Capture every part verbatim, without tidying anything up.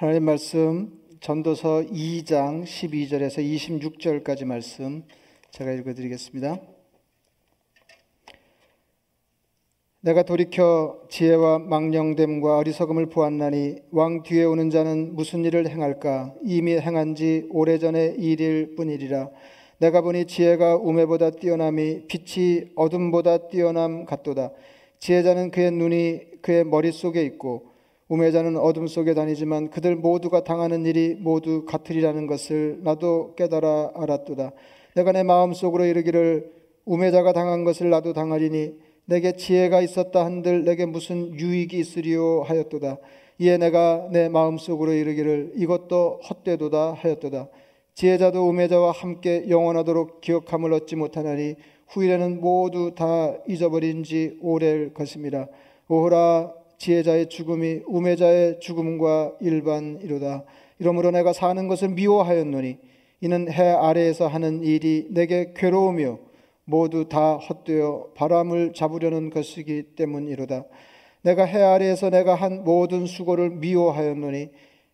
하나님 말씀 전도서 이 장 십이 절에서 이십육 절까지 말씀 제가 읽어드리겠습니다. 내가 돌이켜 지혜와 망령됨과 어리석음을 보았나니 왕 뒤에 오는 자는 무슨 일을 행할까? 이미 행한 지 오래전의 일일 뿐이리라. 내가 보니 지혜가 우매보다 뛰어남이 빛이 어둠보다 뛰어남 같도다. 지혜자는 그의 눈이 그의 머릿속에 있고 우매자는 어둠 속에 다니지만 그들 모두가 당하는 일이 모두 같으리라는 것을 나도 깨달아 알았도다. 내가 내 마음속으로 이르기를 우매자가 당한 것을 나도 당하리니 내게 지혜가 있었다 한들 내게 무슨 유익이 있으리요 하였도다. 이에 내가 내 마음속으로 이르기를 이것도 헛되도다 하였도다. 지혜자도 우매자와 함께 영원하도록 기억함을 얻지 못하나니 후일에는 모두 다 잊어버린 지 오래일 것입니다. 오호라, 지혜자의 죽음이 우매자의 죽음과 일반이로다. 이러므로 내가 사는 것을 미워하였노니 이는 해 아래에서 하는 일이 내게 괴로우며 모두 다 헛되어 바람을 잡으려는 것이기 때문이로다. 내가 해 아래에서 내가 한 모든 수고를 미워하였노니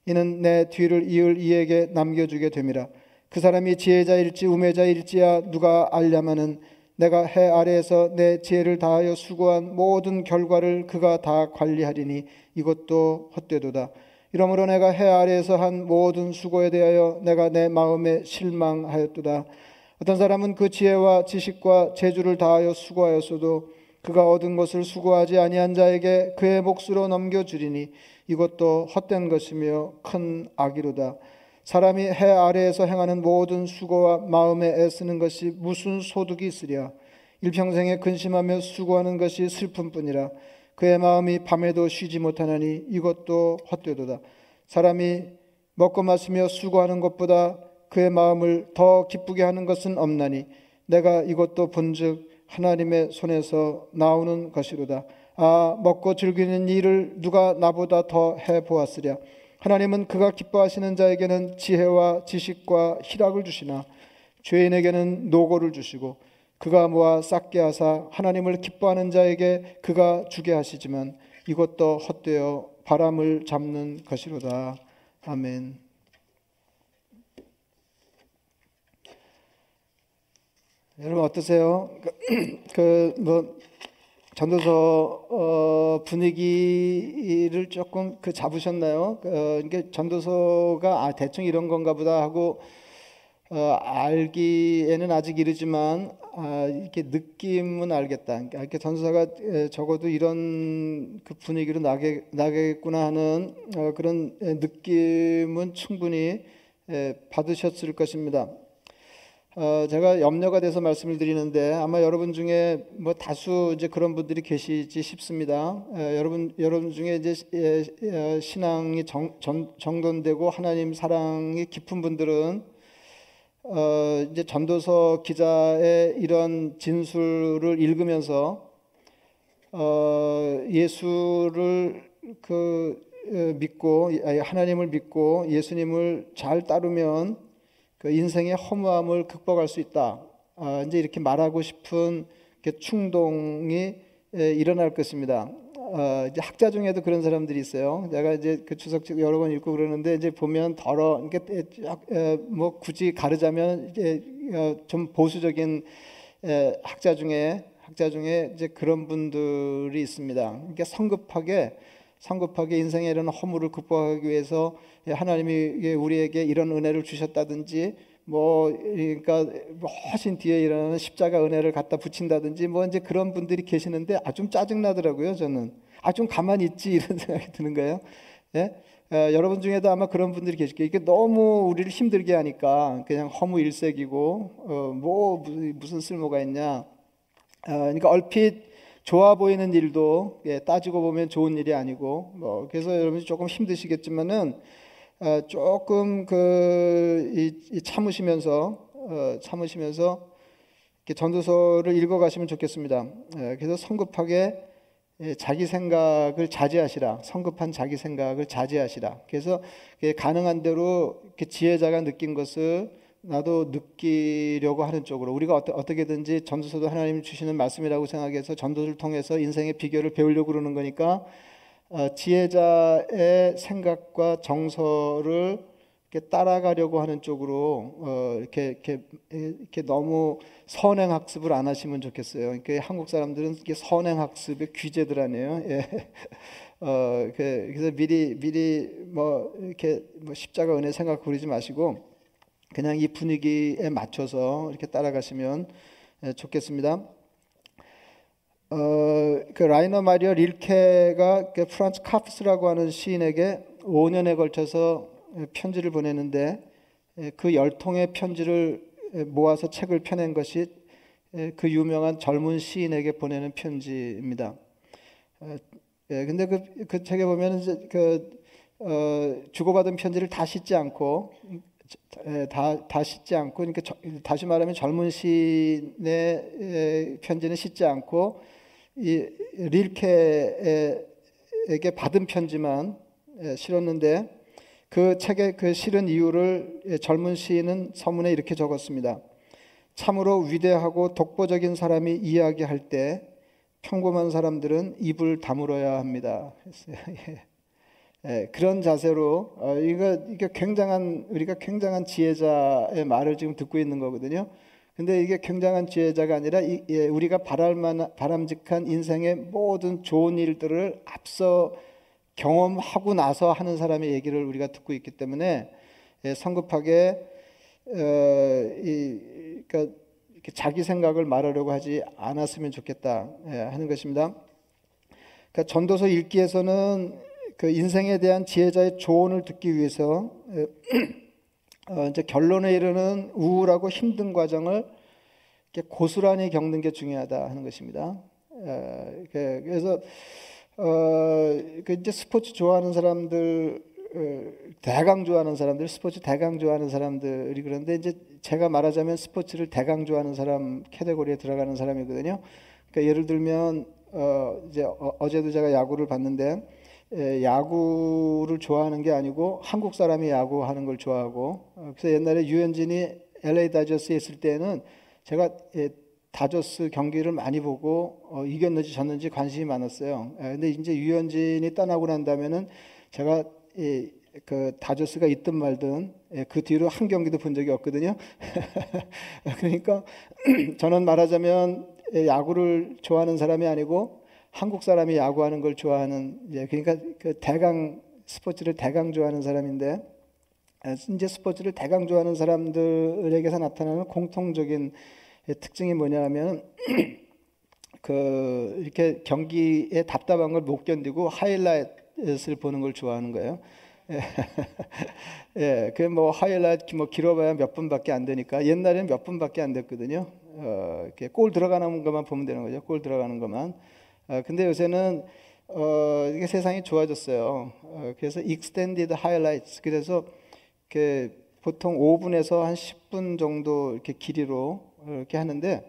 이는 내 뒤를 이을 이에게 남겨주게 됨이라. 그 사람이 지혜자일지 우매자일지야 누가 알냐마는 내가 해 아래에서 내 지혜를 다하여 수고한 모든 결과를 그가 다 관리하리니 이것도 헛되도다. 이러므로 내가 해 아래에서 한 모든 수고에 대하여 내가 내 마음에 실망하였도다. 어떤 사람은 그 지혜와 지식과 재주를 다하여 수고하였어도 그가 얻은 것을 수고하지 아니한 자에게 그의 몫으로 넘겨주리니 이것도 헛된 것이며 큰 악이로다. 사람이 해 아래에서 행하는 모든 수고와 마음에 애쓰는 것이 무슨 소득이 있으랴. 일평생에 근심하며 수고하는 것이 슬픔뿐이라. 그의 마음이 밤에도 쉬지 못하나니 이것도 헛되도다. 사람이 먹고 마시며 수고하는 것보다 그의 마음을 더 기쁘게 하는 것은 없나니 내가 이것도 본즉 하나님의 손에서 나오는 것이로다. 아, 먹고 즐기는 일을 누가 나보다 더 해보았으랴. 하나님은 그가 기뻐하시는 자에게는 지혜와 지식과 희락을 주시나 죄인에게는 노고를 주시고 그가 모아 쌓게 하사 하나님을 기뻐하는 자에게 그가 주게 하시지만 이것도 헛되어 바람을 잡는 것이로다. 아멘. 여러분 어떠세요? 그 뭐 전도서 어, 분위기를 조금 그 잡으셨나요? 어, 이게 전도서가 아, 대충 이런 건가 보다 하고 어, 알기에는 아직 이르지만 아, 이렇게 느낌은 알겠다. 이렇게 전도서가 에, 적어도 이런 그 분위기로 나게 나겠구나 하는 어, 그런 느낌은 충분히 에, 받으셨을 것입니다. 어, 제가 염려가 돼서 말씀을 드리는데 아마 여러분 중에 뭐 다수 이제 그런 분들이 계시지 싶습니다. 에, 여러분 여러분 중에 이제 에, 에, 신앙이 정, 정, 정돈되고 하나님 사랑이 깊은 분들은 어, 이제 전도서 기자의 이런 진술을 읽으면서 어, 예수를 그 에, 믿고 아니, 하나님을 믿고 예수님을 잘 따르면 그 인생의 허무함을 극복할 수 있다. 아, 이제 이렇게 말하고 싶은 이렇게 충동이 에, 일어날 것입니다. 아, 이제 학자 중에도 그런 사람들이 있어요. 내가 이제 그 주석책 여러 번 읽고 그러는데 이제 보면 더러 이게 뭐 굳이 가르자면 이제 좀 보수적인 에, 학자 중에 학자 중에 이제 그런 분들이 있습니다. 이게 성급하게 성급하게 인생의 이런 허물을 극복하기 위해서 하나님이 우리에게 이런 은혜를 주셨다든지 뭐 그러니까 훨씬 뒤에 일어나는 십자가 은혜를 갖다 붙인다든지 뭐 이제 그런 분들이 계시는데 아 좀 짜증 나더라고요. 저는 아 좀 가만히 있지 이런 생각이 드는 거예요. 예? 에, 여러분 중에도 아마 그런 분들이 계실 거예요. 이게 너무 우리를 힘들게 하니까 그냥 허무 일색이고 어, 뭐 무슨 쓸모가 있냐. 어, 그러니까 얼핏 좋아 보이는 일도 예, 따지고 보면 좋은 일이 아니고 뭐 그래서 여러분이 조금 힘드시겠지만은 어, 조금 그 이, 이 참으시면서 어, 참으시면서 이렇게 전도서를 읽어가시면 좋겠습니다. 예, 그래서 성급하게 예, 자기 생각을 자제하시라. 성급한 자기 생각을 자제하시라. 그래서 예, 가능한 대로 이렇게 지혜자가 느낀 것을 나도 느끼려고 하는 쪽으로 우리가 어떻게든지 전도서도 하나님 주시는 말씀이라고 생각해서 전도를 통해서 인생의 비결을 배우려고 그러는 거니까 지혜자의 생각과 정서를 이렇게 따라가려고 하는 쪽으로 이렇게 이렇게 이렇게 너무 선행 학습을 안 하시면 좋겠어요. 이렇게 한국 사람들은 이게 선행 학습의 귀재들 아니에요. 예. 어, 그래서 미리 미리 뭐 이렇게 뭐 십자가 은혜 생각 그러지 마시고 그냥 이 분위기에 맞춰서 이렇게 따라가시면 좋겠습니다. 어, 그 라이너 마리아 릴케가 그 프란츠 카프스라고 하는 시인에게 오 년에 걸쳐서 편지를 보내는데 그 열 통의 편지를 모아서 책을 펴낸 것이 그 유명한 젊은 시인에게 보내는 편지입니다. 근데 그, 그 책에 보면 이제 그 어, 주고받은 편지를 다 싣지 않고 다, 다 싣지 않고 그러니까 저, 다시 말하면 젊은 시인의 편지는 싣지 않고 이 릴케에게 받은 편지만 실었는데 그 책에 그 실은 이유를 젊은 시인은 서문에 이렇게 적었습니다. 참으로 위대하고 독보적인 사람이 이야기할 때 평범한 사람들은 입을 다물어야 합니다. 예, 그런 자세로 어, 이거 이게 굉장한 우리가 굉장한 지혜자의 말을 지금 듣고 있는 거거든요. 근데 이게 굉장한 지혜자가 아니라 이, 예, 우리가 바랄만 바람직한 인생의 모든 좋은 일들을 앞서 경험하고 나서 하는 사람의 얘기를 우리가 듣고 있기 때문에 예, 성급하게 어, 이, 그러니까 자기 생각을 말하려고 하지 않았으면 좋겠다 예, 하는 것입니다. 그러니까 전도서 읽기에서는 그 인생에 대한 지혜자의 조언을 듣기 위해서 어, 이제 결론에 이르는 우울하고 힘든 과정을 이렇게 고스란히 겪는 게 중요하다 하는 것입니다. 어, 그래서 어, 이제 스포츠 좋아하는 사람들 대강 좋아하는 사람들 스포츠 대강 좋아하는 사람들이 그런데 이제 제가 말하자면 스포츠를 대강 좋아하는 사람 카테고리에 들어가는 사람이거든요. 그러니까 예를 들면 어, 이제 어, 어제도 제가 야구를 봤는데. 예, 야구를 좋아하는 게 아니고 한국 사람이 야구하는 걸 좋아하고 그래서 옛날에 유현진이 엘에이 다저스에 있을 때는 제가 예, 다저스 경기를 많이 보고 어, 이겼는지 졌는지 관심이 많았어요. 예, 근데 이제 유현진이 떠나고 난다면은 제가 예, 그 다저스가 있든 말든 예, 그 뒤로 한 경기도 본 적이 없거든요. 그러니까 저는 말하자면 예, 야구를 좋아하는 사람이 아니고 한국 사람이 야구하는 걸 좋아하는 예, 그러니까 그 대강 스포츠를 대강 좋아하는 사람인데 이제 스포츠를 대강 좋아하는 사람들에게서 나타나는 공통적인 예, 특징이 뭐냐면 그 이렇게 경기에 답답한 걸 못 견디고 하이라이트를 보는 걸 좋아하는 거예요. 예, 그 뭐 하이라이트 뭐 길어봐야 몇 분밖에 안 되니까 옛날에는 몇 분밖에 안 됐거든요. 어, 이렇게 골 들어가는 것만 보면 되는 거죠. 골 들어가는 것만. 어, 근데 요새는 어, 이게 세상이 좋아졌어요. 어, 그래서 extended highlights 그래서 이렇게 보통 오 분에서 한 십 분 정도 이렇게 길이로 이렇게 하는데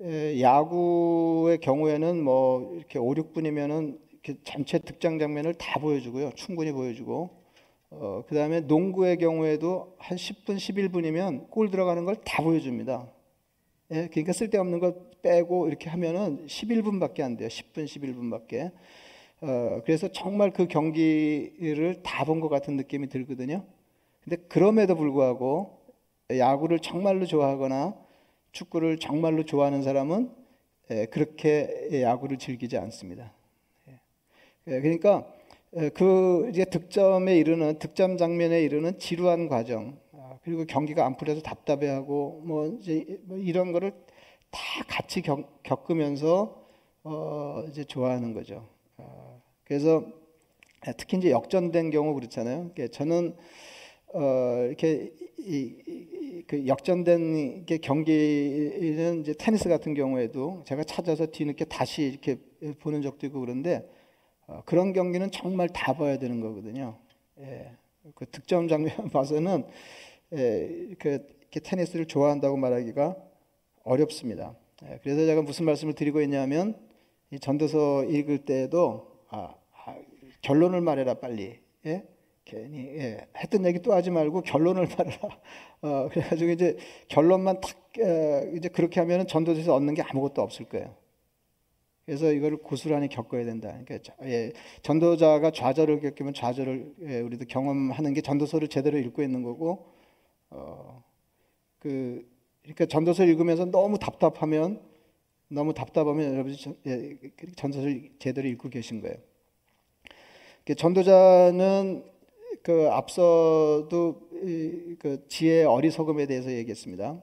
에, 야구의 경우에는 뭐 이렇게 오, 육 분이면은 이렇게 전체 득장 장면을 다 보여주고요, 충분히 보여주고. 어, 그다음에 농구의 경우에도 한 십 분, 십일 분이면 골 들어가는 걸 다 보여줍니다. 예, 그러니까 쓸데없는 걸 빼고 이렇게 하면은 십일 분밖에 안 돼요. 십 분, 십일 분밖에. 어, 그래서 정말 그 경기를 다 본 것 같은 느낌이 들거든요. 근데 그럼에도 불구하고 야구를 정말로 좋아하거나 축구를 정말로 좋아하는 사람은 예, 그렇게 야구를 즐기지 않습니다. 예, 그러니까 그 이제 득점에 이르는 득점 장면에 이르는 지루한 과정 그리고 경기가 안 풀려서 답답해하고 뭐 이제 이런 거를 다 같이 겪, 겪으면서 어 이제 좋아하는 거죠. 어 그래서 특히 이제 역전된 경우 그렇잖아요. 저는 어 이렇게 이, 이, 그 역전된 게 경기는 이제 테니스 같은 경우에도 제가 찾아서 뒤늦게 다시 이렇게 보는 적도 있고 그런데 어 그런 경기는 정말 다 봐야 되는 거거든요. 예. 그 득점 장면 봐서는 예, 그 테니스를 좋아한다고 말하기가 어렵습니다. 예, 그래서 제가 무슨 말씀을 드리고 있냐면 이 전도서 읽을 때에도 아, 아, 결론을 말해라 빨리. 예? 괜히 예, 했던 얘기 또 하지 말고 결론을 말해라. 어, 그래가지고 이제 결론만 탁 어, 이제 그렇게 하면은 전도서에서 얻는 게 아무것도 없을 거예요. 그래서 이걸 고스란히 겪어야 된다. 그러니까 예, 전도자가 좌절을 겪으면 좌절을 예, 우리도 경험하는 게 전도서를 제대로 읽고 있는 거고, 어, 그 그러니까 전도서 읽으면서 너무 답답하면 너무 답답하면 여러분이 전, 예, 전도서를 제대로 읽고 계신 거예요. 그러니까 전도자는 그 앞서도 이, 그 지혜의 어리석음에 대해서 얘기했습니다.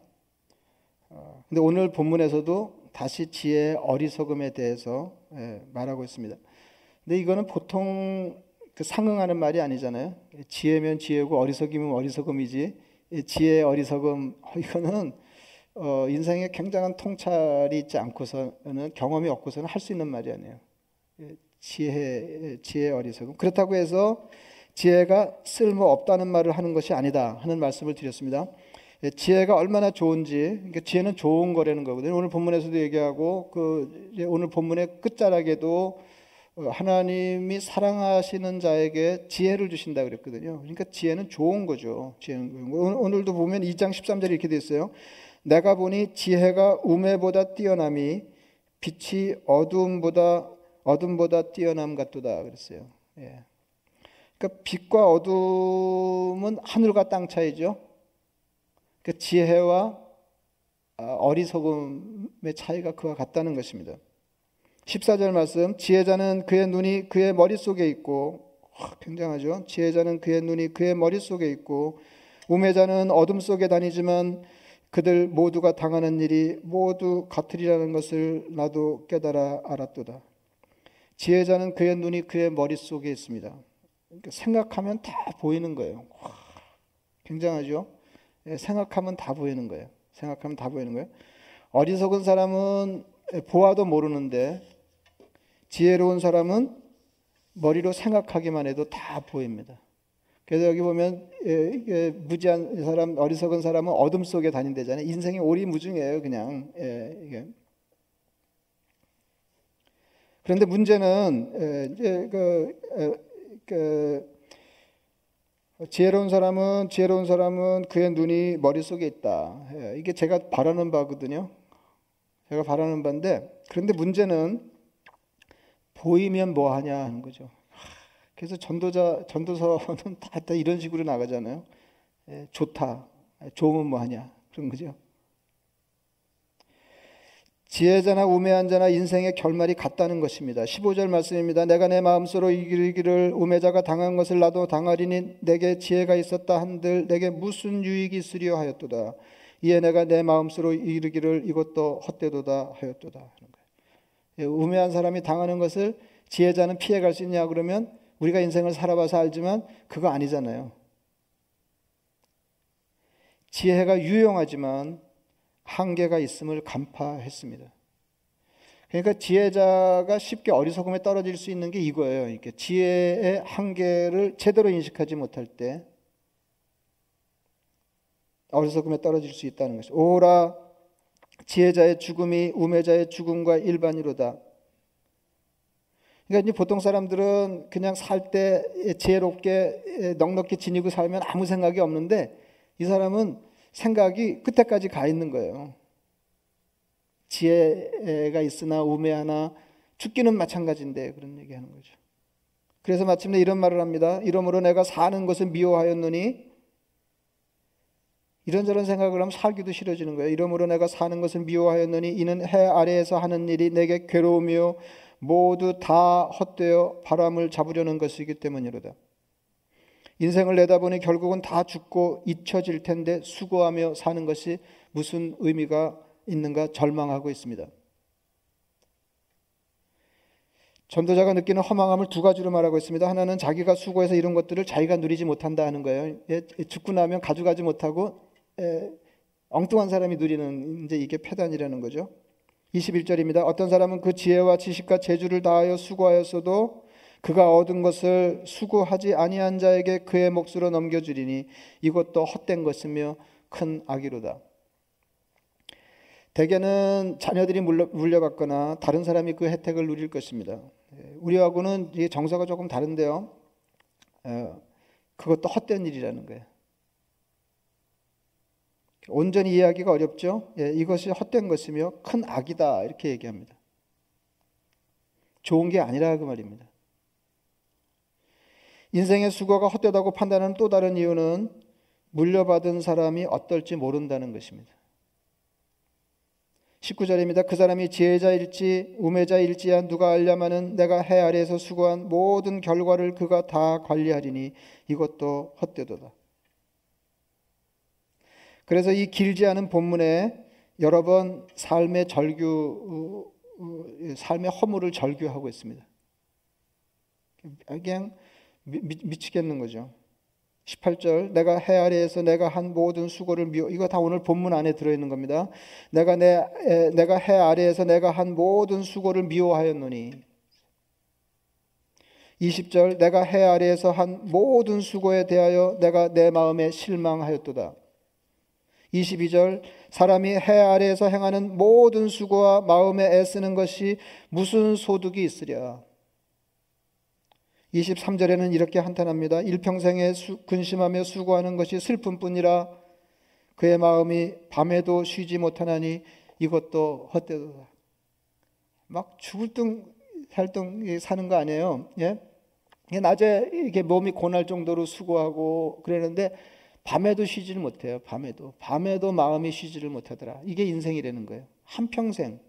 근데 오늘 본문에서도 다시 지혜의 어리석음에 대해서 예, 말하고 있습니다. 근데 이거는 보통 그 상응하는 말이 아니잖아요. 지혜면 지혜고 어리석이면 어리석음이지. 지혜의 어리석음 이거는 어, 인생에 굉장한 통찰이 있지 않고서는 경험이 없고서는 할 수 있는 말이 아니에요. 지혜, 지혜의 어리석음. 그렇다고 해서 지혜가 쓸모없다는 말을 하는 것이 아니다 하는 말씀을 드렸습니다. 지혜가 얼마나 좋은지, 그러니까 지혜는 좋은 거라는 거거든요. 오늘 본문에서도 얘기하고, 그 오늘 본문의 끝자락에도 하나님이 사랑하시는 자에게 지혜를 주신다 그랬거든요. 그러니까 지혜는 좋은 거죠. 지혜는 좋은 거. 오늘, 오늘도 보면 이 장 십삼 절에 이렇게 돼 있어요. 내가 보니 지혜가 우매보다 뛰어남이 빛이 어둠보다 어둠보다 뛰어남 같도다 그랬어요. 예. 그러니까 빛과 어둠은 하늘과 땅 차이죠. 그 지혜와 어리석음의 차이가 그와 같다는 것입니다. 십사 절 말씀, 지혜자는 그의 눈이 그의 머릿속에 있고, 굉장하죠. 지혜자는 그의 눈이 그의 머릿속에 있고 우매자는 어둠 속에 다니지만 그들 모두가 당하는 일이 모두 같으리라는 것을 나도 깨달아 알았도다. 지혜자는 그의 눈이 그의 머릿속에 있습니다. 생각하면 다 보이는 거예요. 굉장하죠. 생각하면 다 보이는 거예요. 생각하면 다 보이는 거예요. 어리석은 사람은 보아도 모르는데 지혜로운 사람은 머리로 생각하기만 해도 다 보입니다. 그래서 여기 보면 예, 예, 무지한 사람, 어리석은 사람은 어둠 속에 다닌대잖아요. 인생이 오리무중이에요, 그냥. 예, 이게. 그런데 문제는 예, 이제 그, 그 지혜로운 사람은 지혜로운 사람은 그의 눈이 머릿속에 있다. 예, 이게 제가 바라는 바거든요. 제가 바라는 바인데, 그런데 문제는 보이면 뭐 하냐 하는 거죠. 그래서 전도자 전도서는 다, 다 이런 식으로 나가잖아요. 예, 좋다. 좋으면 뭐 하냐 그런 거죠. 지혜자나 우매한 자나 인생의 결말이 같다는 것입니다. 십오 절 말씀입니다. 내가 내 마음속으로 이르기를 우매자가 당한 것을 나도 당하리니 내게 지혜가 있었다 한들 내게 무슨 유익이 있으리요 하였도다. 이에 내가 내 마음속으로 이르기를 이것도 헛되도다 하였도다 하는 거예요. 우매한 사람이 당하는 것을 지혜자는 피해갈 수 있냐 그러면 우리가 인생을 살아봐서 알지만 그거 아니잖아요. 지혜가 유용하지만 한계가 있음을 간파했습니다. 그러니까 지혜자가 쉽게 어리석음에 떨어질 수 있는 게 이거예요. 이렇게 지혜의 한계를 제대로 인식하지 못할 때 어리석음에 떨어질 수 있다는 것이죠. 오라 지혜자의 죽음이 우매자의 죽음과 일반이로다. 그러니까 이제 보통 사람들은 그냥 살 때 지혜롭게 넉넉히 지니고 살면 아무 생각이 없는데 이 사람은 생각이 끝에까지 가 있는 거예요. 지혜가 있으나 우매하나 죽기는 마찬가지인데 그런 얘기하는 거죠. 그래서 마침내 이런 말을 합니다. 이러므로 내가 사는 것을 미워하였느니, 이런저런 생각을 하면 살기도 싫어지는 거예요. 이러므로 내가 사는 것을 미워하였느니 이는 해 아래에서 하는 일이 내게 괴로우며 모두 다 헛되어 바람을 잡으려는 것이기 때문이로다. 인생을 내다보니 결국은 다 죽고 잊혀질 텐데 수고하며 사는 것이 무슨 의미가 있는가 절망하고 있습니다. 전도자가 느끼는 허망함을 두 가지로 말하고 있습니다. 하나는 자기가 수고해서 이런 것들을 자기가 누리지 못한다 하는 거예요. 죽고 나면 가져가지 못하고 엉뚱한 사람이 누리는 이제 이게 패단이라는 거죠. 이십일 절입니다. 어떤 사람은 그 지혜와 지식과 재주를 다하여 수고하였어도 그가 얻은 것을 수고하지 아니한 자에게 그의 몫으로 넘겨주리니 이것도 헛된 것이며 큰 악이로다. 대개는 자녀들이 물려, 물려받거나 다른 사람이 그 혜택을 누릴 것입니다. 우리하고는 정서가 조금 다른데요. 그것도 헛된 일이라는 거예요. 온전히 이해하기가 어렵죠. 이것이 헛된 것이며 큰 악이다 이렇게 얘기합니다. 좋은 게 아니라 그 말입니다. 인생의 수고가 헛되다고 판단하는 또 다른 이유는 물려받은 사람이 어떨지 모른다는 것입니다. 십구 절입니다. 그 사람이 지혜자일지 우매자일지야 누가 알려마는 내가 해 아래에서 수고한 모든 결과를 그가 다 관리하리니 이것도 헛되도다. 그래서 이 길지 않은 본문에 여러 번 삶의 절규, 삶의 허물을 절규하고 있습니다. 그냥 미, 미치겠는 거죠. 십팔 절 내가 해 아래에서 내가 한 모든 수고를 미워 이거 다 오늘 본문 안에 들어있는 겁니다. 내가 내 에, 내가 해 아래에서 내가 한 모든 수고를 미워하였노니. 이십 절 내가 해 아래에서 한 모든 수고에 대하여 내가 내 마음에 실망하였도다. 이십이 절 사람이 해 아래에서 행하는 모든 수고와 마음에 애쓰는 것이 무슨 소득이 있으랴. 이십삼 절에는 이렇게 한탄합니다. 일평생에 수, 근심하며 수고하는 것이 슬픔뿐이라 그의 마음이 밤에도 쉬지 못하나니 이것도 헛되도다. 막 죽을 둥 살 둥 사는 거 아니에요. 예? 낮에 이렇게 몸이 고날 정도로 수고하고 그러는데 밤에도 쉬지를 못해요. 밤에도 밤에도 마음이 쉬지를 못하더라. 이게 인생이라는 거예요. 한평생.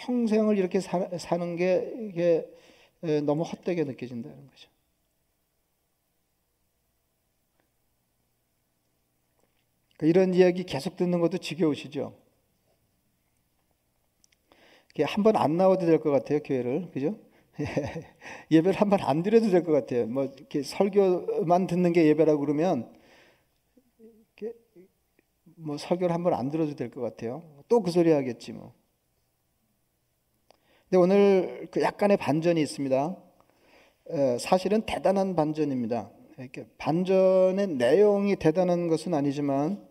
평생을 이렇게 사, 사는 게 이게 에, 너무 헛되게 느껴진다는 거죠. 이런 이야기 계속 듣는 것도 지겨우시죠? 한 번 안 나와도 될 것 같아요, 교회를. 그죠? 예배를 한 번 안 드려도 될 것 같아요. 뭐 이렇게 설교만 듣는 게 예배라고 그러면 이렇게 뭐 설교를 한 번 안 들어도 될 것 같아요. 또 그 소리 하겠지 뭐. 근데 오늘 그 약간의 반전이 있습니다. 에, 사실은 대단한 반전입니다. 이렇게 반전의 내용이 대단한 것은 아니지만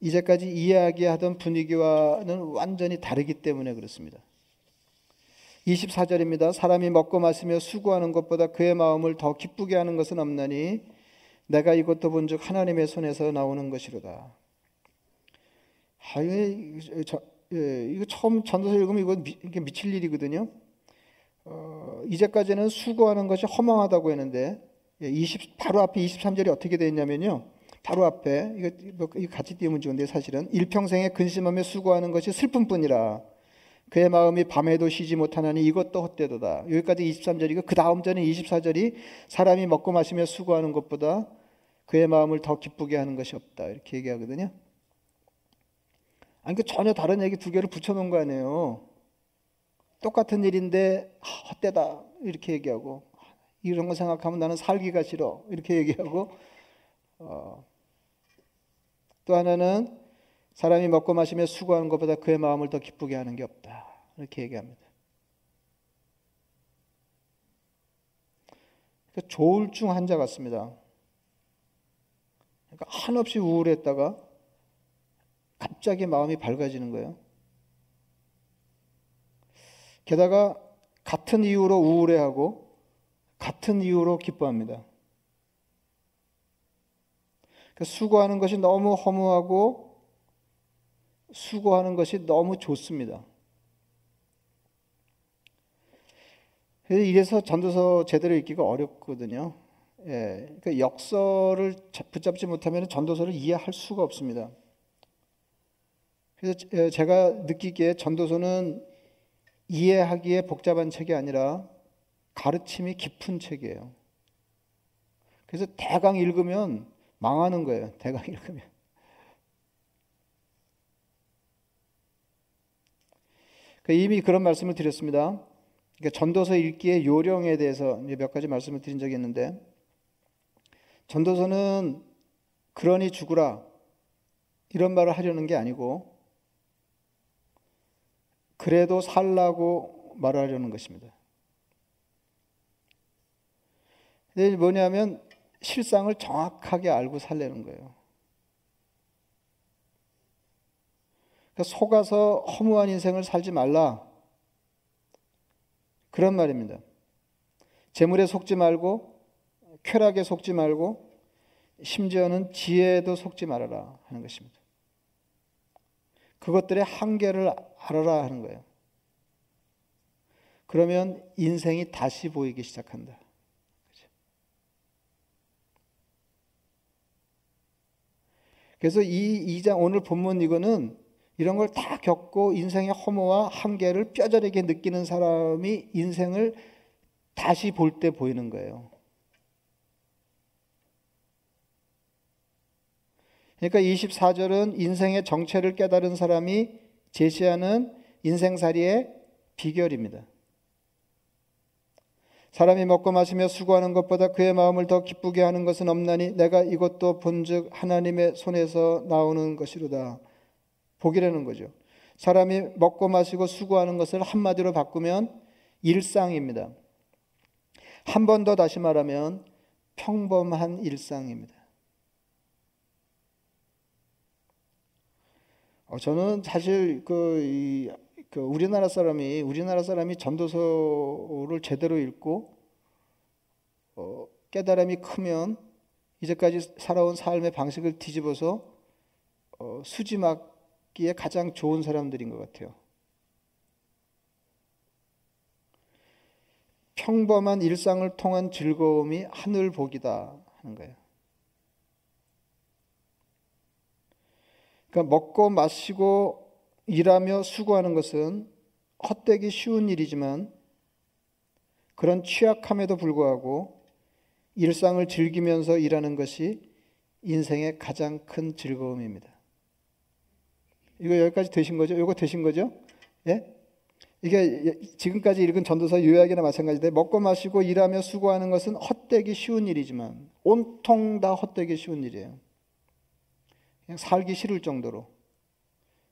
이제까지 이야기하던 분위기와는 완전히 다르기 때문에 그렇습니다. 이십사 절입니다. 사람이 먹고 마시며 수고하는 것보다 그의 마음을 더 기쁘게 하는 것은 없나니 내가 이것도 본즉 하나님의 손에서 나오는 것이로다. 아, 이게 저, 예, 이거 처음 전도서 읽으면 이거 미, 이게 미칠 일이거든요. 어, 이제까지는 수고하는 것이 허망하다고 했는데 예, 이십, 바로 앞에 이십삼 절이 어떻게 되어 있냐면요. 바로 앞에 이거, 이거 같이 띄우면 좋은데 사실은 일평생에 근심하며 수고하는 것이 슬픔뿐이라 그의 마음이 밤에도 쉬지 못하나니 이것도 헛되도다. 여기까지 이십삼 절이고 그 다음 절인 이십사 절이 사람이 먹고 마시며 수고하는 것보다 그의 마음을 더 기쁘게 하는 것이 없다. 이렇게 얘기하거든요. 아니, 그 전혀 다른 얘기 두 개를 붙여놓은 거 아니에요. 똑같은 일인데 헛되다 이렇게 얘기하고 이런 거 생각하면 나는 살기가 싫어 이렇게 얘기하고 어. 또 하나는 사람이 먹고 마시며 수고하는 것보다 그의 마음을 더 기쁘게 하는 게 없다 이렇게 얘기합니다. 그러니까 조울증 환자 같습니다. 그러니까 한없이 우울했다가 갑자기 마음이 밝아지는 거예요. 게다가 같은 이유로 우울해하고 같은 이유로 기뻐합니다. 수고하는 것이 너무 허무하고 수고하는 것이 너무 좋습니다. 이래서 전도서 제대로 읽기가 어렵거든요. 예, 그러니까 역설을 붙잡지 못하면 전도서를 이해할 수가 없습니다. 그래서 제가 느끼기에 전도서는 이해하기에 복잡한 책이 아니라 가르침이 깊은 책이에요. 그래서 대강 읽으면 망하는 거예요. 대강 읽으면. 이미 그런 말씀을 드렸습니다. 그러니까 전도서 읽기의 요령에 대해서 몇 가지 말씀을 드린 적이 있는데 전도서는 그러니 죽으라 이런 말을 하려는 게 아니고 그래도 살라고 말하려는 것입니다. 근데 뭐냐면 실상을 정확하게 알고 살려는 거예요. 그러니까 속아서 허무한 인생을 살지 말라. 그런 말입니다. 재물에 속지 말고 쾌락에 속지 말고 심지어는 지혜에도 속지 말아라 하는 것입니다. 그것들의 한계를 알아라 하는 거예요. 그러면 인생이 다시 보이기 시작한다. 그렇죠? 그래서 이 이 장 오늘 본문 이거는 이런 걸 다 겪고 인생의 허무와 한계를 뼈저리게 느끼는 사람이 인생을 다시 볼 때 보이는 거예요. 그러니까 이십사 절은 인생의 정체를 깨달은 사람이 제시하는 인생살이의 비결입니다. 사람이 먹고 마시며 수고하는 것보다 그의 마음을 더 기쁘게 하는 것은 없나니 내가 이것도 본즉 하나님의 손에서 나오는 것이로다. 복이라는 거죠. 사람이 먹고 마시고 수고하는 것을 한마디로 바꾸면 일상입니다. 한 번 더 다시 말하면 평범한 일상입니다. 어, 저는 사실 그, 이, 그 우리나라 사람이 우리나라 사람이 전도서를 제대로 읽고 어, 깨달음이 크면 이제까지 살아온 삶의 방식을 뒤집어서 어, 수지막기에 가장 좋은 사람들인 것 같아요. 평범한 일상을 통한 즐거움이 하늘복이다 하는 거예요. 그러니까 먹고 마시고 일하며 수고하는 것은 헛되기 쉬운 일이지만 그런 취약함에도 불구하고 일상을 즐기면서 일하는 것이 인생의 가장 큰 즐거움입니다. 이거 여기까지 되신 거죠? 이거 되신 거죠? 예? 이게 지금까지 읽은 전도서 요약이나 마찬가지인데 먹고 마시고 일하며 수고하는 것은 헛되기 쉬운 일이지만 온통 다 헛되기 쉬운 일이에요. 그냥 살기 싫을 정도로.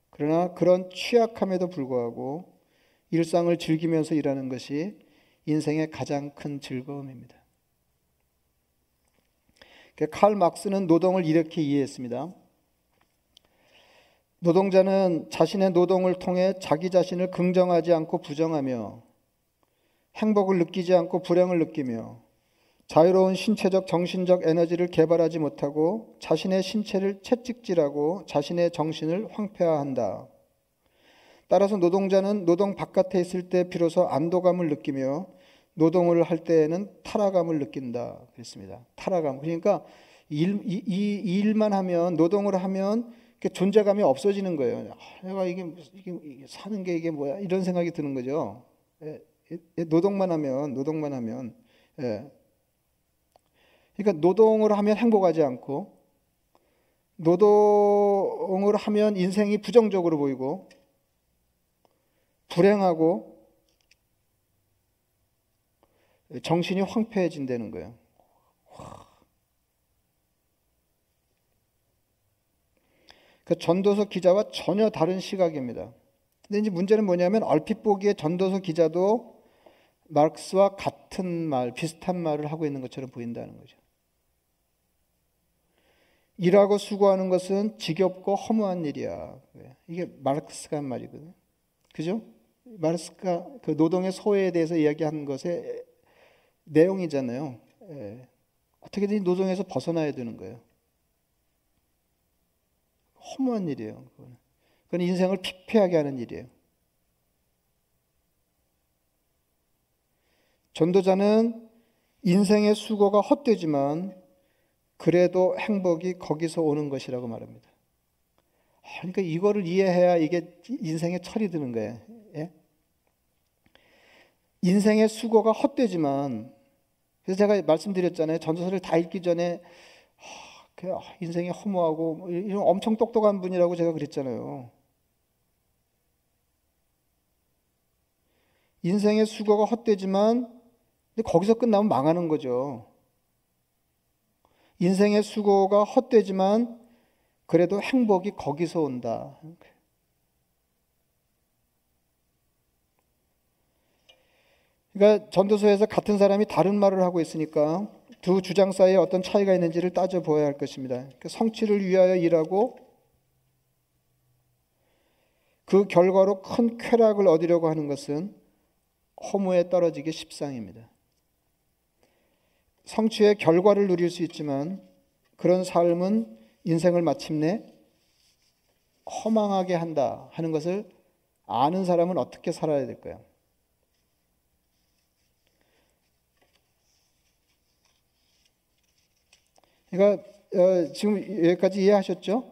그러나 그런 취약함에도 불구하고 일상을 즐기면서 일하는 것이 인생의 가장 큰 즐거움입니다. 칼 막스는 노동을 이렇게 이해했습니다. 노동자는 자신의 노동을 통해 자기 자신을 긍정하지 않고 부정하며 행복을 느끼지 않고 불행을 느끼며 자유로운 신체적 정신적 에너지를 개발하지 못하고 자신의 신체를 채찍질하고 자신의 정신을 황폐화한다. 따라서 노동자는 노동 바깥에 있을 때 비로소 안도감을 느끼며 노동을 할 때에는 타락감을 느낀다. 그랬습니다. 타락감. 그러니까 일, 이, 이 일만 하면 노동을 하면 존재감이 없어지는 거예요. 아, 내가 이게, 이게 사는 게 이게 뭐야? 이런 생각이 드는 거죠. 예, 예, 노동만 하면 노동만 하면. 예. 그러니까 노동을 하면 행복하지 않고 노동을 하면 인생이 부정적으로 보이고 불행하고 정신이 황폐해진다는 거예요. 그 전도서 기자와 전혀 다른 시각입니다. 근데 이제 문제는 뭐냐면 얼핏 보기에 전도서 기자도 마르크스와 같은 말, 비슷한 말을 하고 있는 것처럼 보인다는 거죠. 일하고 수고하는 것은 지겹고 허무한 일이야. 이게 마르크스가 한 말이거든요. 그죠? 마르크스가 그 노동의 소외에 대해서 이야기한 것의 내용이잖아요. 예. 어떻게든 노동에서 벗어나야 되는 거예요. 허무한 일이에요. 그건, 그건 인생을 피폐하게 하는 일이에요. 전도자는 인생의 수고가 헛되지만 그래도 행복이 거기서 오는 것이라고 말합니다. 그러니까 이거를 이해해야 이게 인생의 철이 드는 거예요. 예? 인생의 수고가 헛되지만, 그래서 제가 말씀드렸잖아요. 전도서를 다 읽기 전에 인생이 허무하고 이런 엄청 똑똑한 분이라고 제가 그랬잖아요. 인생의 수고가 헛되지만 근데 거기서 끝나면 망하는 거죠. 인생의 수고가 헛되지만 그래도 행복이 거기서 온다. 그러니까 전도서에서 같은 사람이 다른 말을 하고 있으니까 두 주장 사이에 어떤 차이가 있는지를 따져보아야 할 것입니다. 그러니까 성취를 위하여 일하고 그 결과로 큰 쾌락을 얻으려고 하는 것은 허무에 떨어지기 십상입니다. 성취의 결과를 누릴 수 있지만 그런 삶은 인생을 마침내 허망하게 한다 하는 것을 아는 사람은 어떻게 살아야 될까요? 그러니까 어, 지금 여기까지 이해하셨죠?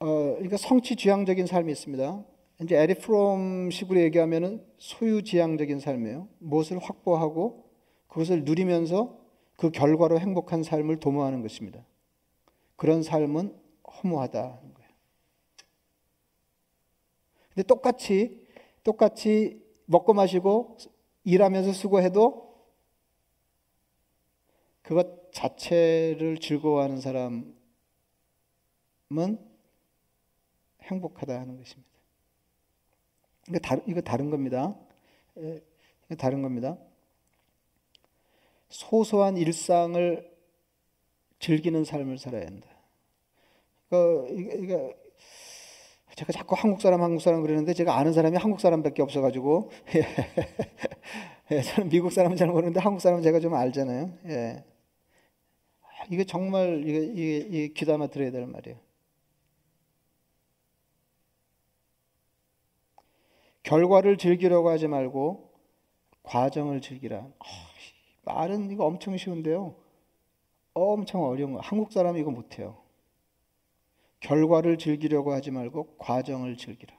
어, 그러니까 성취지향적인 삶이 있습니다. 이제 에릭 프롬 식으로 얘기하면은 소유지향적인 삶이에요. 무엇을 확보하고 그것을 누리면서 그 결과로 행복한 삶을 도모하는 것입니다. 그런 삶은 허무하다는 거예요. 근데 똑같이 똑같이 먹고 마시고 일하면서 수고해도 그것 자체를 즐거워하는 사람은 행복하다 하는 것입니다. 이거 다른 이거 다른 겁니다. 이거 다른 겁니다. 소소한 일상을 즐기는 삶을 살아야 한다. 그러니까, 그러니까 제가 자꾸 한국 사람 한국 사람 그러는데 제가 아는 사람이 한국 사람밖에 없어가지고 예, 저는 미국 사람은 잘 모르는데 한국 사람은 제가 좀 알잖아요. 예. 이게 정말 이게, 이게, 이게 귀담아 들어야 될 말이에요. 결과를 즐기려고 하지 말고 과정을 즐기라. 어, 말은 이거 엄청 쉬운데요. 엄청 어려운 거. 한국 사람이 이거 못해요. 결과를 즐기려고 하지 말고 과정을 즐기라.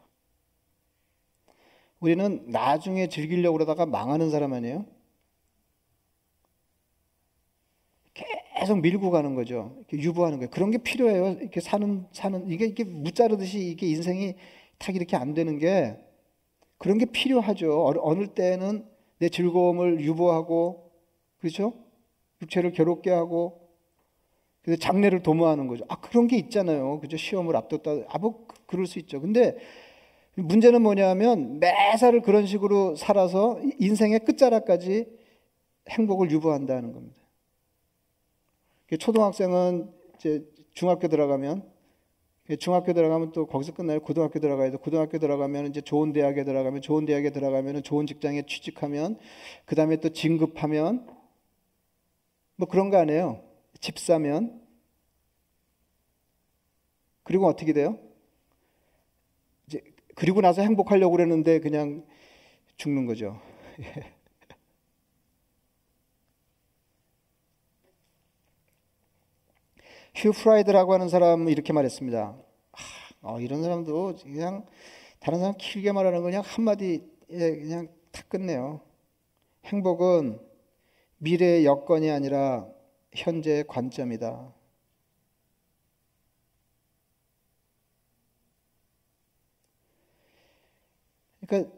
우리는 나중에 즐기려고 그러다가 망하는 사람 아니에요? 계속 밀고 가는 거죠. 이렇게 유보하는 거예요. 그런 게 필요해요. 이렇게 사는 사는 이게 이게 무자르듯이 이게 인생이 탁 이렇게 안 되는 게 그런 게 필요하죠. 어느 때는 내 즐거움을 유보하고 그렇죠? 육체를 괴롭게 하고 그래서 장래를 도모하는 거죠. 아 그런 게 있잖아요. 그죠? 시험을 앞뒀다. 아 뭐 그럴 수 있죠. 근데 문제는 뭐냐면 매사를 그런 식으로 살아서 인생의 끝자락까지 행복을 유보한다는 겁니다. 초등학생은 이제 중학교 들어가면 중학교 들어가면 또 거기서 끝나요. 고등학교 들어가야 돼. 고등학교 들어가면 이제 좋은 대학에 들어가면 좋은 대학에 들어가면 좋은 직장에 취직하면 그 다음에 또 진급하면 뭐 그런 거 아니에요. 집 사면 그리고 어떻게 돼요? 이제 그리고 나서 행복하려고 그랬는데 그냥 죽는 거죠. 휴 프라이드라고 하는 사람은 이렇게 말했습니다. 아, 어, 이런 사람도 그냥 다른 사람 길게 말하는 거 그냥 한마디에 그냥 탁 끝내요. 행복은 미래의 여건이 아니라 현재의 관점이다. 그러니까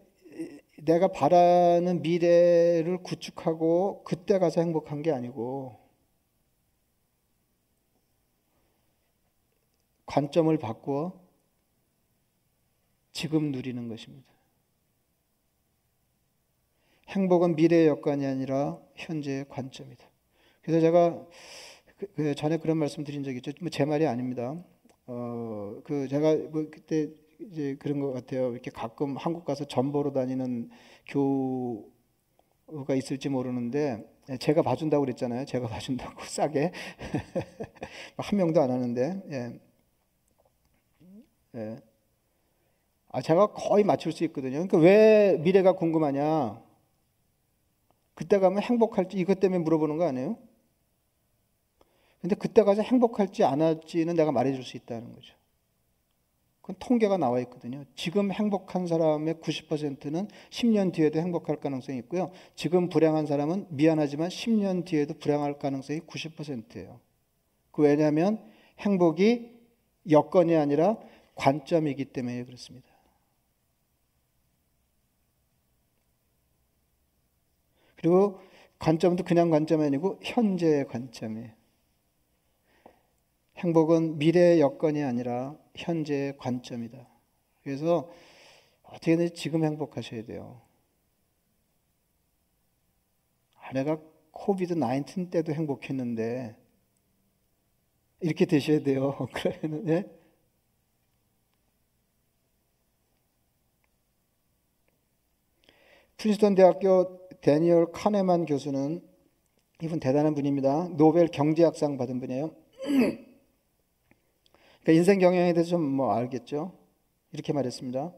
내가 바라는 미래를 구축하고 그때 가서 행복한 게 아니고 관점을 바꾸어 지금 누리는 것입니다. 행복은 미래의 여건이 아니라 현재의 관점이다. 그래서 제가 그 전에 그런 말씀 드린 적이 있죠. 제 말이 아닙니다. 어, 그 제가 뭐 그때 이제 그런 것 같아요. 이렇게 가끔 한국 가서 전보로 다니는 교우가 있을지 모르는데 제가 봐준다고 그랬잖아요. 제가 봐준다고 싸게 한 명도 안 하는데. 예. 예. 아 제가 거의 맞출 수 있거든요. 그러니까 왜 미래가 궁금하냐? 그때 가면 행복할지 이것 때문에 물어보는 거 아니에요? 근데 그때 가서 행복할지 안 할지는 내가 말해줄 수 있다는 거죠. 그건 통계가 나와 있거든요. 지금 행복한 사람의 구십 퍼센트는 십 년 뒤에도 행복할 가능성이 있고요. 지금 불행한 사람은 미안하지만 십 년 뒤에도 불행할 가능성이 구십 퍼센트예요. 그 왜냐하면 행복이 여건이 아니라 관점이기 때문에 그렇습니다. 그리고 관점도 그냥 관점이 아니고 현재의 관점이에요. 행복은 미래의 여건이 아니라 현재의 관점이다. 그래서 어떻게든 지금 행복하셔야 돼요. 내가 코비드 나인틴 때도 행복했는데 이렇게 되셔야 돼요. 그러면 네? 프린스턴 대학교 데니얼 카네만 교수는 이분 대단한 분입니다. 노벨 경제학상 받은 분이에요. 그러니까 인생 경영에 대해서 좀 뭐 알겠죠? 이렇게 말했습니다.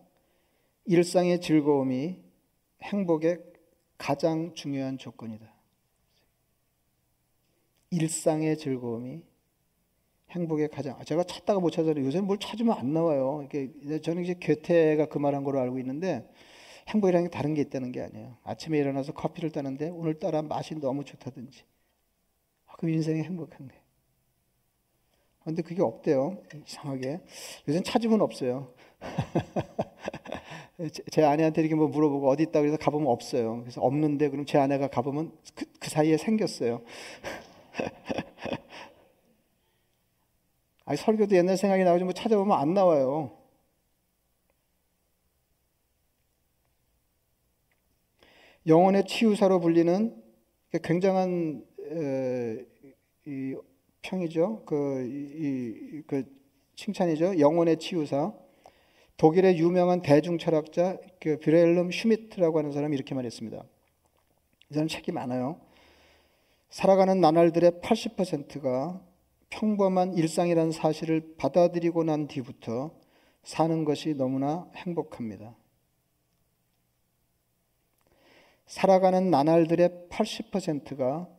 일상의 즐거움이 행복의 가장 중요한 조건이다. 일상의 즐거움이 행복의 가장, 제가 찾다가 못 찾아요. 요새 뭘 찾으면 안 나와요. 이렇게 저는 이제 괴테가 그 말한 걸로 알고 있는데, 행복이라는 게 다른 게 있다는 게 아니에요. 아침에 일어나서 커피를 따는데 오늘따라 맛이 너무 좋다든지, 그럼 인생이 행복한 거예요. 근데 그게 없대요. 이상하게. 요새는 찾으면 없어요. 제, 제 아내한테 이렇게 뭐 물어보고 어디 있다고 해서 가보면 없어요. 그래서 없는데, 그럼 제 아내가 가보면 그, 그 사이에 생겼어요. 아니, 설교도 옛날 생각이 나고 좀 뭐 찾아보면 안 나와요. 영혼의 치유사로 불리는 굉장한 에, 이 평이죠. 그, 이, 이, 그 칭찬이죠. 영혼의 치유사. 독일의 유명한 대중철학자 그 빌헬름 슈미트라고 하는 사람이 이렇게 말했습니다. 이 사람 책이 많아요. 살아가는 나날들의 팔십 퍼센트가 평범한 일상이라는 사실을 받아들이고 난 뒤부터 사는 것이 너무나 행복합니다. 살아가는 나날들의 팔십 퍼센트가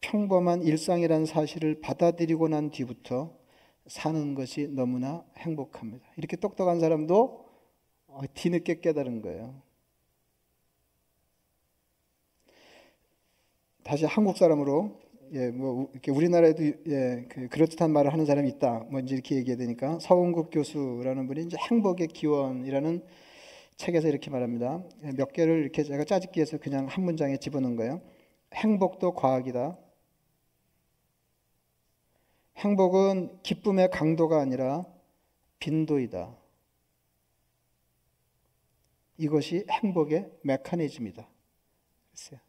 평범한 일상이라는 사실을 받아들이고 난 뒤부터 사는 것이 너무나 행복합니다. 이렇게 똑똑한 사람도 뒤늦게 깨달은 거예요. 다시 한국 사람으로, 예, 뭐 이렇게 우리나라에도 예, 그렇듯한 말을 하는 사람이 있다. 뭔지 이렇게 얘기해야 되니까, 서원국 교수라는 분이 이제 행복의 기원이라는 책에서 이렇게 말합니다. 몇 개를 이렇게 제가 짜집기 해서 그냥 한 문장에 집어넣은 거예요. 행복도 과학이다. 행복은 기쁨의 강도가 아니라 빈도이다. 이것이 행복의 메커니즘이다. 글쎄요.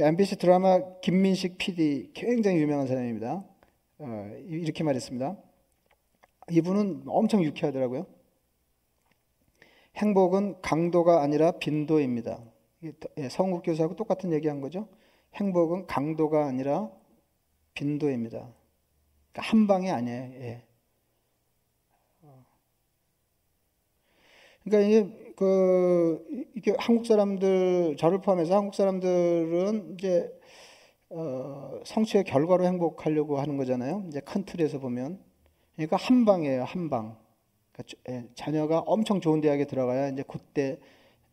엠비씨 드라마 김민식 피디, 굉장히 유명한 사람입니다. 어, 이렇게 말했습니다. 이분은 엄청 유쾌하더라고요. 행복은 강도가 아니라 빈도입니다. 서원국 교수하고 똑같은 얘기한 거죠. 행복은 강도가 아니라 빈도입니다. 그러니까 한 방에 아니에요. 예. 그러니까 이게 그 이게 한국 사람들, 저를 포함해서 한국 사람들은 이제 어, 성취의 결과로 행복하려고 하는 거잖아요. 이제 큰 틀에서 보면, 그러니까 한 방이에요, 한 방. 그러니까 예, 자녀가 엄청 좋은 대학에 들어가야 이제 그때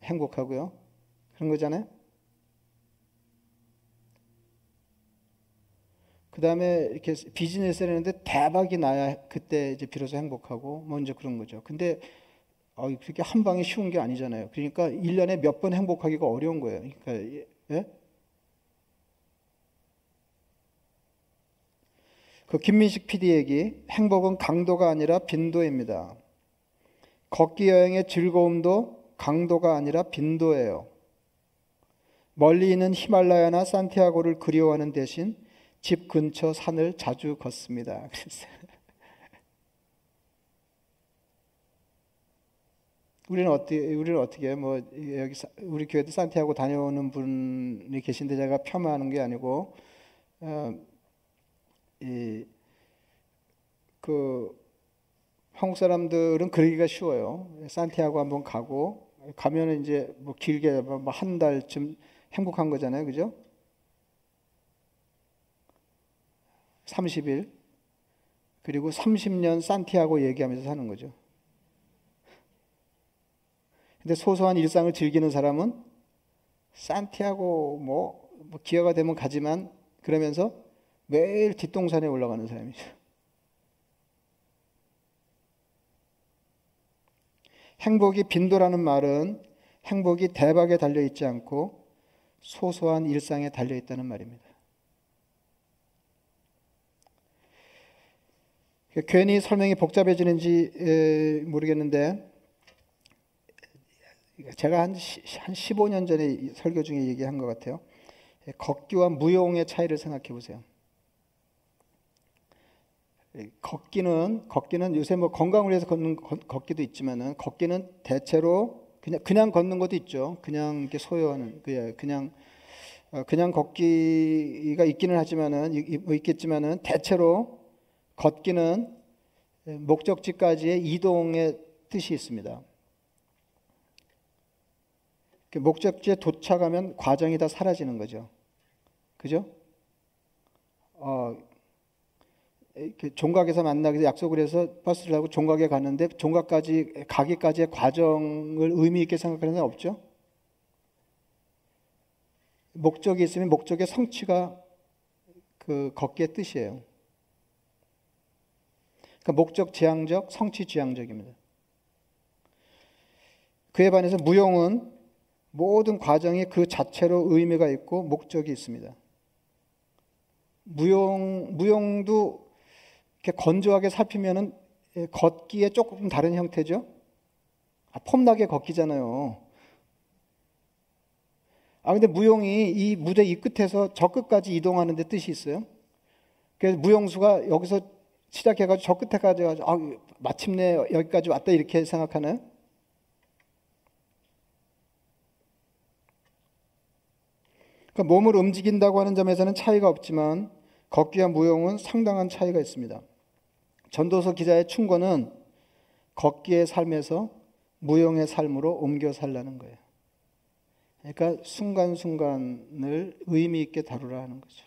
행복하고요. 그런 거잖아요. 그 다음에 이렇게 비즈니스를 했는데 대박이 나야 그때 이제 비로소 행복하고, 뭐 이제 그런 거죠. 근데 어, 그렇게 한 방에 쉬운 게 아니잖아요. 그러니까 일 년에 몇 번 행복하기가 어려운 거예요. 그러니까, 예? 그 김민식 피디 얘기, 행복은 강도가 아니라 빈도입니다. 걷기 여행의 즐거움도 강도가 아니라 빈도예요. 멀리 있는 히말라야나 산티아고를 그리워하는 대신 집 근처 산을 자주 걷습니다. 그래서 우리는 어떻게, 우리는 어떻게, 뭐, 여기, 우리 교회도 산티아고 다녀오는 분이 계신데 제가 폄하하는 게 아니고, 어, 이, 그, 한국 사람들은 그러기가 쉬워요. 산티아고 한번 가고, 가면은 이제 뭐 길게 뭐 한 달쯤 행복한 거잖아요. 그죠? 삼십 일. 그리고 삼십 년 산티아고 얘기하면서 사는 거죠. 근데 소소한 일상을 즐기는 사람은 산티아고 뭐, 뭐 기회가 되면 가지만, 그러면서 매일 뒷동산에 올라가는 사람이죠. 행복이 빈도라는 말은 행복이 대박에 달려있지 않고 소소한 일상에 달려있다는 말입니다. 괜히 설명이 복잡해지는지 모르겠는데, 제가 한 십오 년 전에 설교 중에 얘기한 것 같아요. 걷기와 무용의 차이를 생각해 보세요. 걷기는, 걷기는 요새 뭐 건강을 위해서 걷는 걷기도 있지만은, 걷기는 대체로 그냥, 그냥 걷는 것도 있죠. 그냥 이렇게 소요하는, 그냥, 그냥 걷기가 있기는 하지만은, 있겠지만은, 대체로 걷기는 목적지까지의 이동의 뜻이 있습니다. 목적지에 도착하면 과정이 다 사라지는 거죠. 그죠? 어, 종각에서 만나기로 약속을 해서 버스를 타고 종각에 갔는데 종각까지 가기까지의 과정을 의미 있게 생각하는 사람 없죠? 목적이 있으면 목적의 성취가 그 걷기의 뜻이에요. 그러니까 목적 지향적, 성취 지향적입니다. 그에 반해서 무용은 모든 과정이 그 자체로 의미가 있고 목적이 있습니다. 무용, 무용도 이렇게 건조하게 살피면은 걷기에 조금 다른 형태죠. 아, 폼나게 걷기잖아요. 아, 근데 무용이 이 무대 이 끝에서 저 끝까지 이동하는 데 뜻이 있어요. 그래서 무용수가 여기서 시작해가지고 저 끝에까지 가지고 아, 마침내 여기까지 왔다 이렇게 생각하나요? 그러니까 몸을 움직인다고 하는 점에서는 차이가 없지만 걷기와 무용은 상당한 차이가 있습니다. 전도서 기자의 충고는 걷기의 삶에서 무용의 삶으로 옮겨 살라는 거예요. 그러니까 순간순간을 의미 있게 다루라 하는 거죠.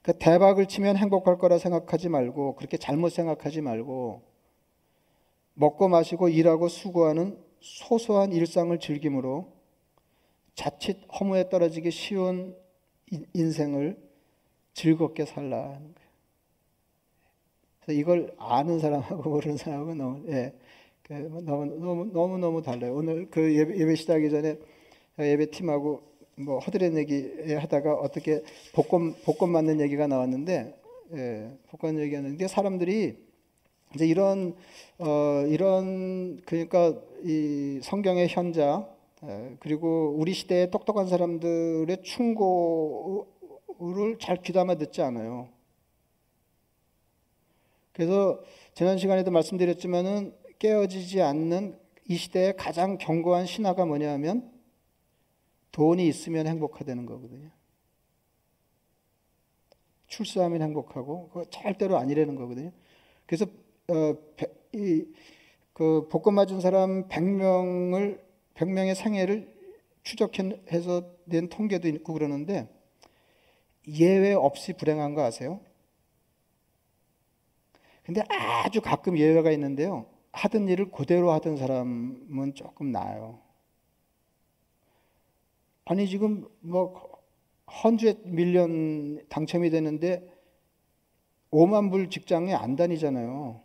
그러니까 대박을 치면 행복할 거라 생각하지 말고 그렇게 잘못 생각하지 말고 먹고 마시고 일하고 수고하는 소소한 일상을 즐김으로 자칫 허무에 떨어지기 쉬운 인생을 즐겁게 살라 하는 거예요. 그래서 이걸 아는 사람하고 모르는 사람하고 너무 예, 너무 너무 너무 너무 달라요. 오늘 그 예배, 예배 시작하기 전에 예배 팀하고 뭐 허드렛 얘기 하다가 어떻게 복권 복권 맞는 얘기가 나왔는데 예, 복권 얘기하는데 사람들이 이제 이런 어 이런 그러니까 이 성경의 현자 그리고 우리 시대의 똑똑한 사람들의 충고를 잘 귀담아 듣지 않아요. 그래서 지난 시간에도 말씀드렸지만은 깨어지지 않는 이 시대의 가장 견고한 신화가 뭐냐 하면 돈이 있으면 행복하다는 거거든요. 출세하면 행복하고 그거 절대로 아니라는 거거든요. 그래서 어, 이 그 복권 맞은 사람 백 명을 백 명의 생애를 추적해서 낸 통계도 있고 그러는데 예외 없이 불행한 거 아세요? 근데 아주 가끔 예외가 있는데요. 하던 일을 그대로 하던 사람은 조금 나아요. 아니 지금 뭐 헌주에 밀리언 당첨이 되는데 오만 불 직장에 안 다니잖아요.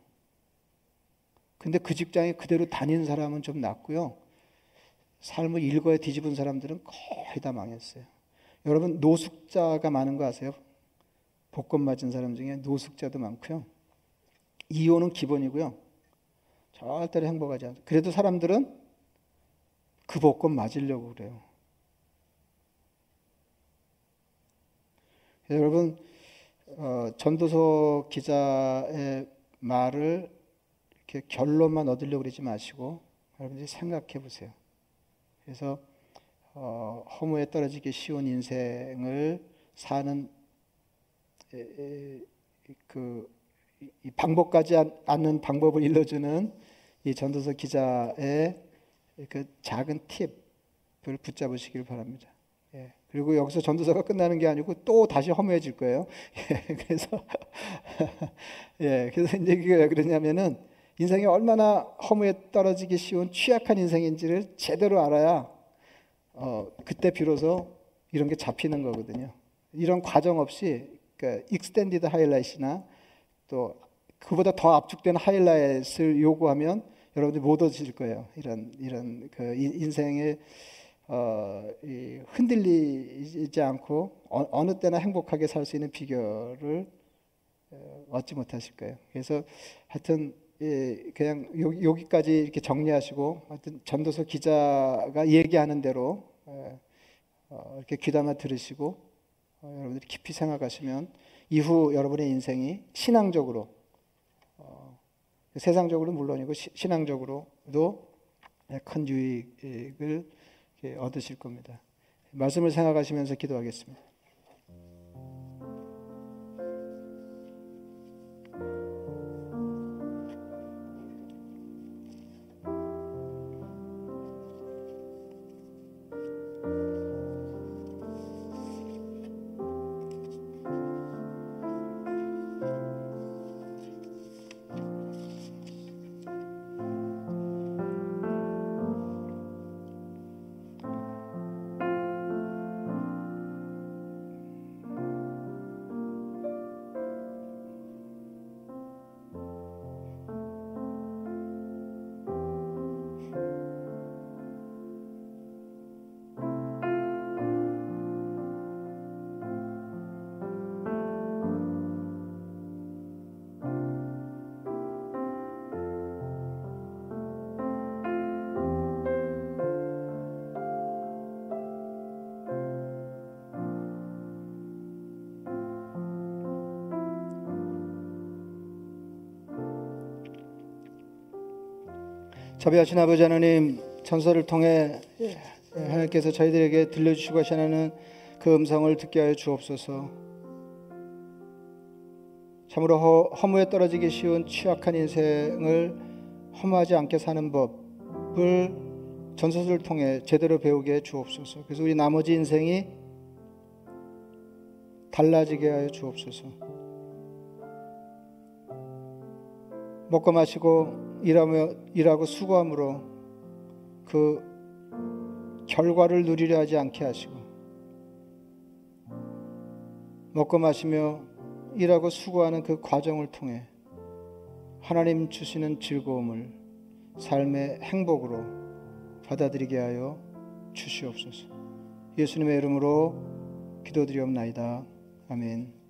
근데 그 직장에 그대로 다닌 사람은 좀 낫고요. 삶을 일거에 뒤집은 사람들은 거의 다 망했어요. 여러분 노숙자가 많은 거 아세요? 복권 맞은 사람 중에 노숙자도 많고요. 이혼은 기본이고요. 절대로 행복하지 않아요. 그래도 사람들은 그 복권 맞으려고 그래요. 여러분 어, 전도서 기자의 말을 이렇게 결론만 얻으려고 그러지 마시고 여러분들이 생각해 보세요. 그래서 어, 허무에 떨어지기 쉬운 인생을 사는 에, 에, 그 이 방법까지 않는 방법을 일러주는 이 전도서 기자의 그 작은 팁을 붙잡으시길 바랍니다. 예. 그리고 여기서 전도서가 끝나는 게 아니고 또 다시 허무해질 거예요. 예, 그래서 예, 그래서 이제 이게 왜 그러냐면은 인생이 얼마나 허무에 떨어지기 쉬운 취약한 인생인지를 제대로 알아야 어, 그때 비로소 이런 게 잡히는 거거든요. 이런 과정 없이 그러니까 익스텐디드 하이라이트나 또 그보다 더 압축된 하이라이트를 요구하면 여러분들이 못 얻으실 거예요. 이런 이런 그 인생의 어, 이 흔들리지 않고 어, 어느 때나 행복하게 살 수 있는 비결을 어, 얻지 못하실 거예요. 그래서 하여튼 예, 그냥 요, 여기까지 이렇게 정리하시고 하여튼 전도서 기자가 얘기하는 대로 예, 어, 이렇게 귀담아 들으시고 어, 여러분들이 깊이 생각하시면 이후 여러분의 인생이 신앙적으로 어, 세상적으로 물론이고 시, 신앙적으로도 예, 큰 유익을 얻으실 겁니다. 말씀을 생각하시면서 기도하겠습니다. 자비하신 아버지 하나님, 전서를 통해 하나님께서 저희들에게 들려주시고 하시는 그 음성을 듣게 하여 주옵소서. 참으로 허, 허무에 떨어지기 쉬운 취약한 인생을 허무하지 않게 사는 법을 전서를 통해 제대로 배우게 주옵소서. 그래서 우리 나머지 인생이 달라지게 하여 주옵소서. 먹고 마시고 일하며, 일하고 수고함으로 그 결과를 누리려 하지 않게 하시고, 먹고 마시며 일하고 수고하는 그 과정을 통해 하나님 주시는 즐거움을 삶의 행복으로 받아들이게 하여 주시옵소서. 예수님의 이름으로 기도드리옵나이다. 아멘.